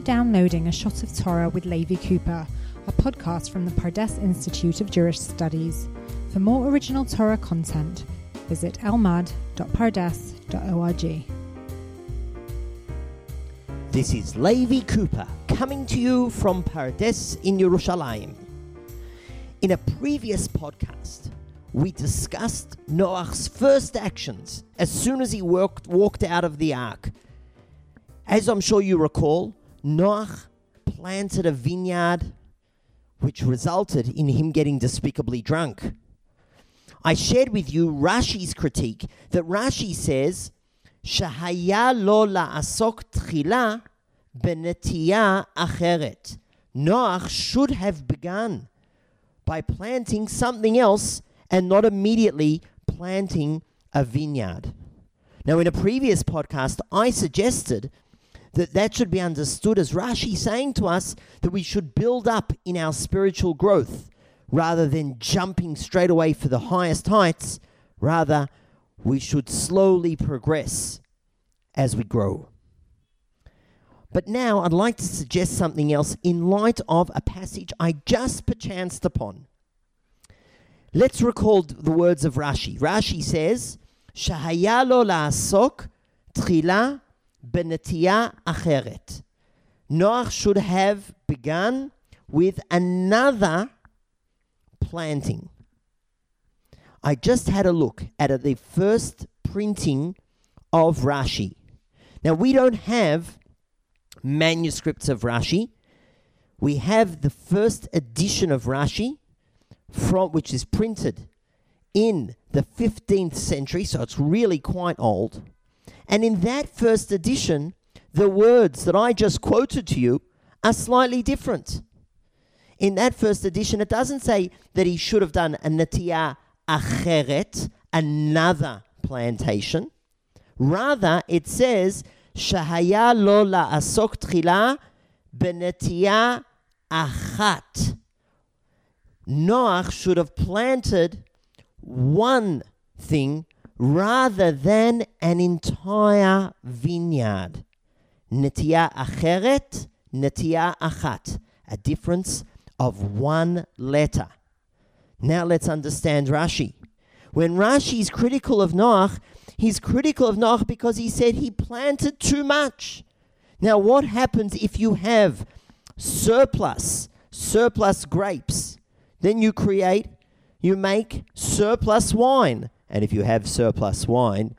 for downloading A Shot of Torah with Levi Cooper, a podcast from the Pardes Institute of Jewish Studies. For more original Torah content, visit elmad.pardes.org. This is Levi Cooper, coming to you from Pardes in Yerushalayim. In a previous podcast, we discussed Noach's first actions as soon as he walked out of the ark. As I'm sure you recall, Noach planted a vineyard which resulted in him getting despicably drunk. I shared with you Rashi's critique, that Rashi says, "Shehaya lo la'asok tchila benetiya acheret." Noach should have begun by planting something else and not immediately planting a vineyard. Now, in a previous podcast, I suggested that should be understood as Rashi saying to us that we should build up in our spiritual growth rather than jumping straight away for the highest heights. Rather, we should slowly progress as we grow. But now I'd like to suggest something else in light of a passage I just perchanced upon. Let's recall the words of Rashi. Rashi says, "Shehaya lo la'asok tchila benetiya acheret." Noach should have begun with another planting. I just had a look at the first printing of Rashi. Now, we don't have manuscripts of Rashi. We have the first edition of Rashi, from which is printed in the 15th century, so it's really quite old. And in that first edition, the words that I just quoted to you are slightly different. In that first edition, it doesn't say that he should have done a netiyah acheret, another plantation. Rather, it says, "Shehaya lo la'asok tchila benetiyah achat." Noach should have planted one thing rather than an entire vineyard. Netiyah acheret, netiyah achat. A difference of one letter. Now let's understand Rashi. When Rashi is critical of Noach, he's critical of Noach because he said he planted too much. Now what happens if you have surplus grapes? Then you make surplus wine. And if you have surplus wine,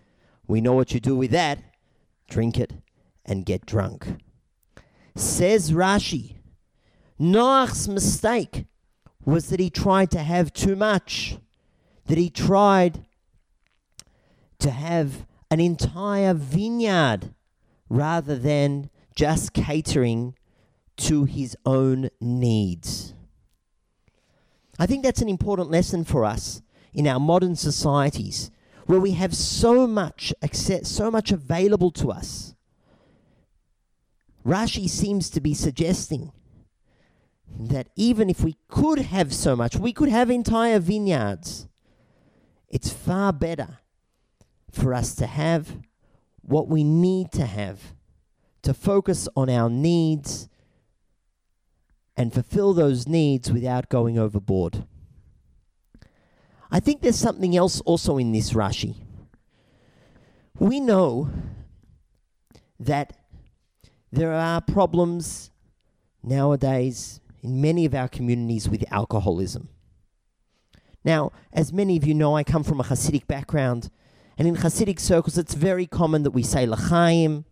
we know what you do with that. Drink it and get drunk. Says Rashi, Noach's mistake was that he tried to have too much, that he tried to have an entire vineyard rather than just catering to his own needs. I think that's an important lesson for us in our modern societies, where we have so much available to us. Rashi seems to be suggesting that even if we could have so much, we could have entire vineyards, it's far better for us to have what we need to have, to focus on our needs and fulfill those needs without going overboard. I think there's something else also in this Rashi. We know that there are problems nowadays in many of our communities with alcoholism. Now, as many of you know, I come from a Hasidic background, and in Hasidic circles, it's very common that we say L'chaim.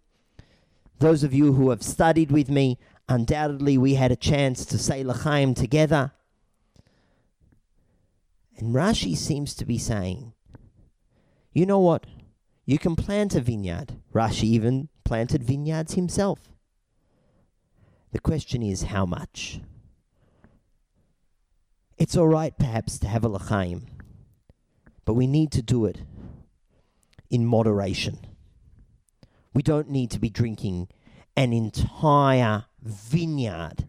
Those of you who have studied with me, undoubtedly we had a chance to say L'chaim together. And Rashi seems to be saying, you know what? You can plant a vineyard. Rashi even planted vineyards himself. The question is, how much? It's all right, perhaps, to have a l'chaim, but we need to do it in moderation. We don't need to be drinking an entire vineyard.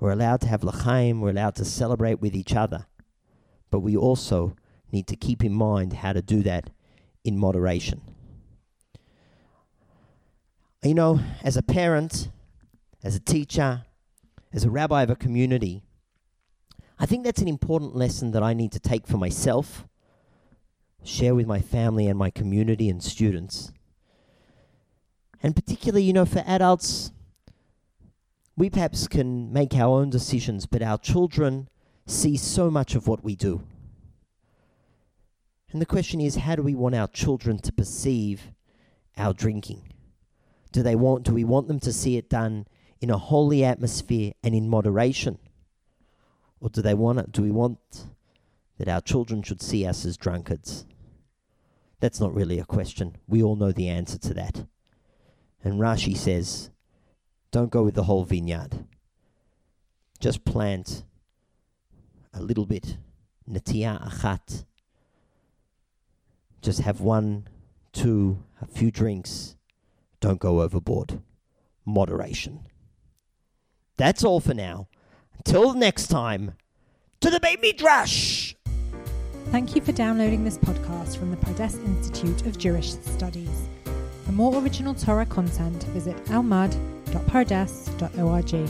We're allowed to have l'chaim, we're allowed to celebrate with each other, but we also need to keep in mind how to do that in moderation. You know, as a parent, as a teacher, as a rabbi of a community, I think that's an important lesson that I need to take for myself, share with my family and my community and students. And particularly, you know, for adults, we perhaps can make our own decisions, but our children see so much of what we do. And the question is, how do we want our children to perceive our drinking? Do we want them to see it done in a holy atmosphere and in moderation? Or do we want that our children should see us as drunkards? That's not really a question. We all know the answer to that. And Rashi says, don't go with the whole vineyard. Just plant a little bit. Netiya achat. Just have one, two, a few drinks. Don't go overboard. Moderation. That's all for now. Until next time, to the Beit Midrash! Thank you for downloading this podcast from the Pardes Institute of Jewish Studies. For more original Torah content, visit almad.pardes.org.